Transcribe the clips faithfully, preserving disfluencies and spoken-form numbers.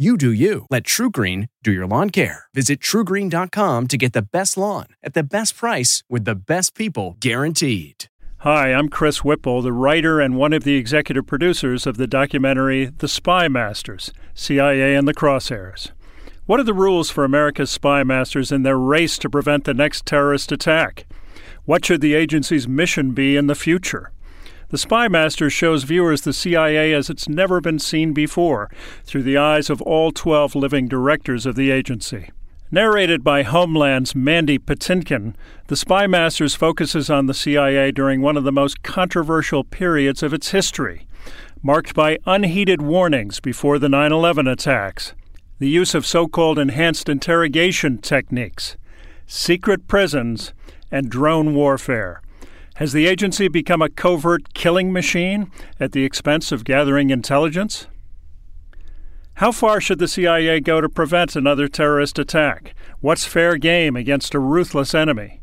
You do you. Let True Green do your lawn care. Visit true green dot com to get the best lawn at the best price with the best people guaranteed. Hi, I'm Chris Whipple, the writer and one of the executive producers of the documentary The Spy Masters: C I A and the Crosshairs. What are the rules for America's spy masters in their race to prevent the next terrorist attack? What should the agency's mission be in the future? The Spy Masters shows viewers the C I A as it's never been seen before, through the eyes of all twelve living directors of the agency. Narrated by Homeland's Mandy Patinkin, The Spy Masters focuses on the C I A during one of the most controversial periods of its history, marked by unheeded warnings before the nine eleven attacks, the use of so-called enhanced interrogation techniques, secret prisons, and drone warfare. Has the agency become a covert killing machine at the expense of gathering intelligence? How far should the C I A go to prevent another terrorist attack? What's fair game against a ruthless enemy?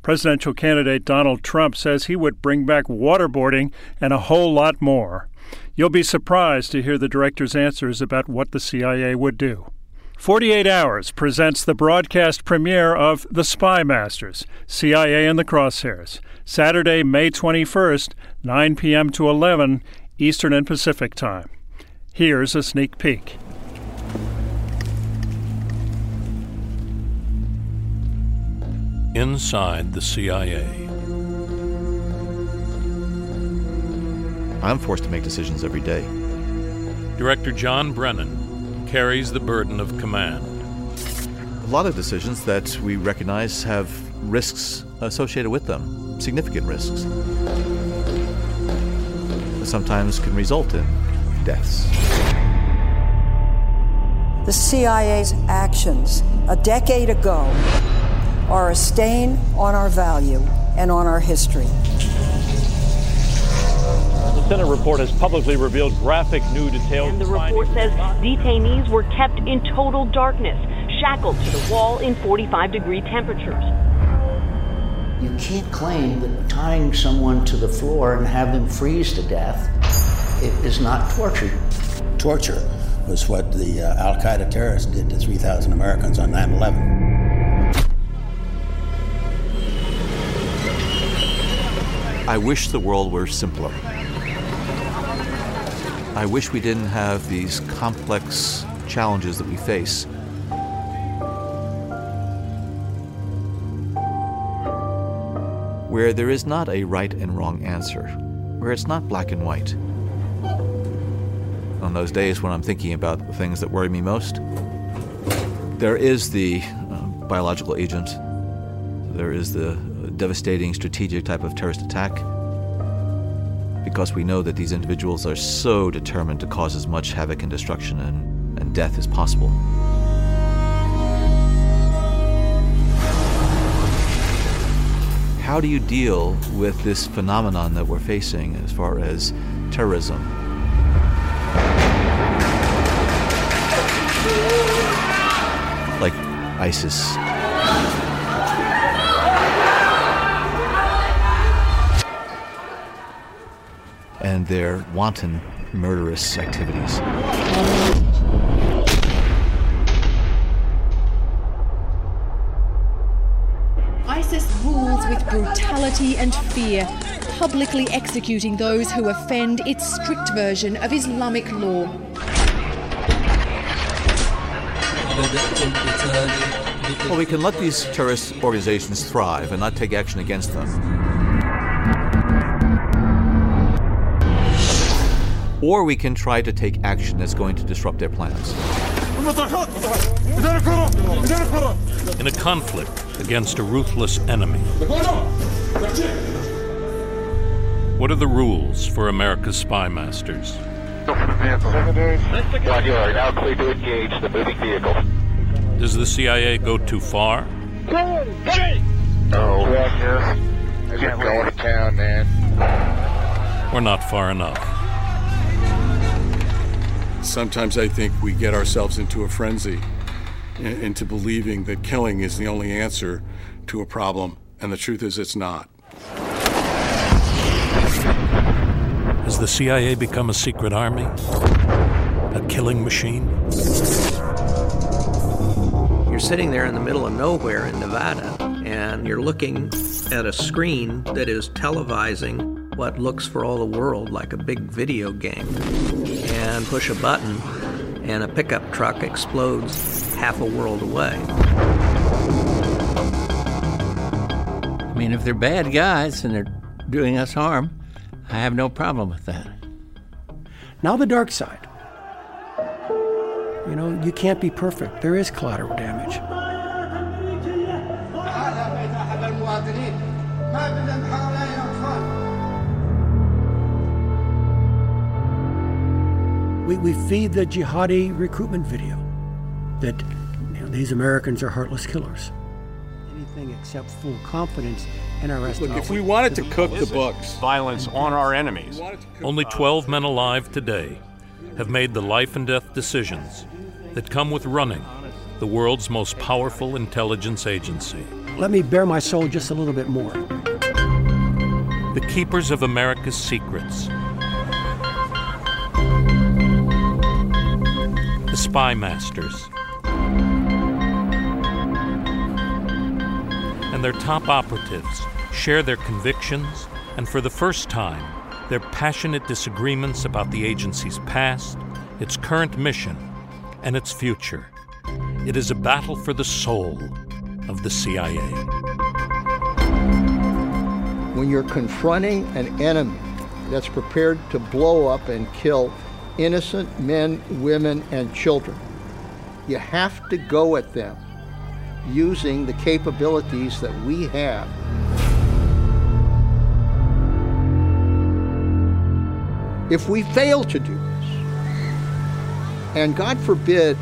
Presidential candidate Donald Trump says he would bring back waterboarding and a whole lot more. You'll be surprised to hear the director's answers about what the C I A would do. forty-eight hours presents the broadcast premiere of The Spy Masters, C I A and the Crosshairs, Saturday, May twenty-first, nine p.m. to eleven Eastern and Pacific Time. Here's a sneak peek. Inside the C I A. I'm forced to make decisions every day. Director John Brennan carries the burden of command. A lot of decisions that we recognize have risks associated with them, significant risks. Sometimes can result in deaths. The C I A's actions a decade ago are a stain on our value and on our history. The Senate report has publicly revealed graphic new details. And the report says detainees were kept in total darkness, shackled to the wall in forty-five degree temperatures. You can't claim that tying someone to the floor and have them freeze to death it is not torture. Torture was what the uh, Al-Qaeda terrorists did to three thousand Americans on nine eleven. I wish the world were simpler. I wish we didn't have these complex challenges that we face. Where there is not a right and wrong answer, where it's not black and white. On those days when I'm thinking about the things that worry me most, there is the uh, biological agent, there is the devastating strategic type of terrorist attack, because we know that these individuals are so determined to cause as much havoc and destruction and, and death as possible. how do you deal with this phenomenon that we're facing as far as terrorism? Like ISIS. And their wanton, murderous activities. ISIS rules with brutality and fear, publicly executing those who offend its strict version of Islamic law. Well, we can let these terrorist organizations thrive and not take action against them. Or we can try to take action that's going to disrupt their plans. In a conflict against a ruthless enemy, what are the rules for America's Spy Masters? Now clear to engage the moving vehicle. Does the C I A go too far? No. Just going to town, man. We're not far enough. Sometimes I think we get ourselves into a frenzy, into believing that killing is the only answer to a problem, and the truth is it's not. Has the C I A become a secret army? A killing machine? You're sitting there in the middle of nowhere in Nevada, and you're looking at a screen that is televising what looks for all the world like a big video game, and push a button and a pickup truck explodes half a world away. I mean, if they're bad guys and they're doing us harm, I have no problem with that. Now the dark side. You know, you can't be perfect. There is collateral damage. We, we feed the jihadi recruitment video that, you know, these Americans are heartless killers. Anything except full confidence in our restaurant. Look, if we wanted to cook the books. Violence on our enemies. Only twelve men alive today have made the life and death decisions that come with running the world's most powerful intelligence agency. Let me bare my soul just a little bit more. The keepers of America's secrets. Spy Masters and their top operatives share their convictions and, for the first time, their passionate disagreements about the agency's past, its current mission, and its future. It is a battle for the soul of the C I A. When you're confronting an enemy that's prepared to blow up and kill innocent men, women, and children, you have to go at them using the capabilities that we have. If we fail to do this, and God forbid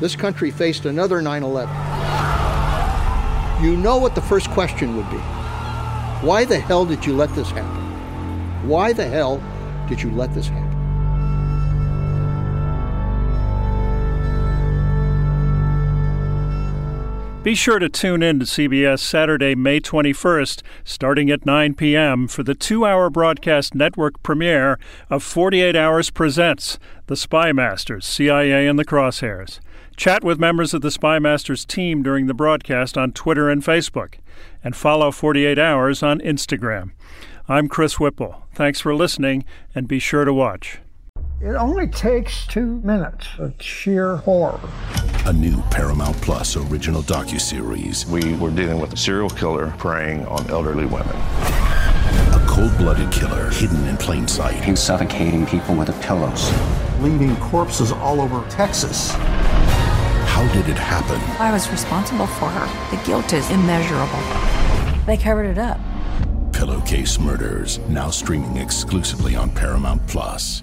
this country faced another nine eleven, you know what the first question would be. Why the hell did you let this happen? Why the hell did you let this happen? Be sure to tune in to C B S Saturday, May twenty-first, starting at nine p.m. for the two-hour broadcast network premiere of forty-eight hours Presents The Spy Masters, C I A and the Crosshairs. Chat with members of the Spy Masters team during the broadcast on Twitter and Facebook, and follow forty-eight hours on Instagram. I'm Chris Whipple. Thanks for listening, and be sure to watch. It only takes two minutes of sheer horror. A new Paramount Plus original docuseries. We were dealing with a serial killer preying on elderly women. A cold-blooded killer hidden in plain sight. He was suffocating people with the pillows. Leaving corpses all over Texas. How did it happen? I was responsible for her. The guilt is immeasurable. They covered it up. Pillowcase Murders, now streaming exclusively on Paramount Plus.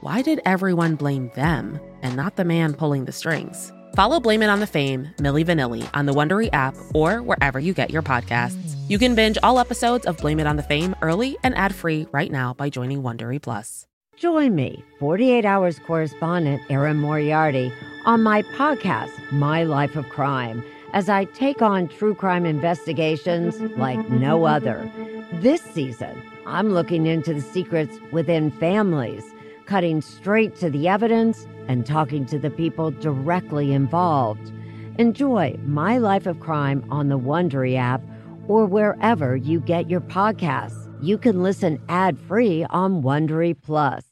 why did everyone blame them and not the man pulling the strings? Follow Blame It on the Fame, Milli Vanilli, on the Wondery app or wherever you get your podcasts. You can binge all episodes of Blame It on the Fame early and ad-free right now by joining Wondery Plus. Join me, forty-eight hours correspondent Erin Moriarty, on my podcast, My Life of Crime, as I take on true crime investigations like no other. This season, I'm looking into the secrets within families, cutting straight to the evidence and talking to the people directly involved. Enjoy My Life of Crime on the Wondery app or wherever you get your podcasts. You can listen ad-free on Wondery Plus.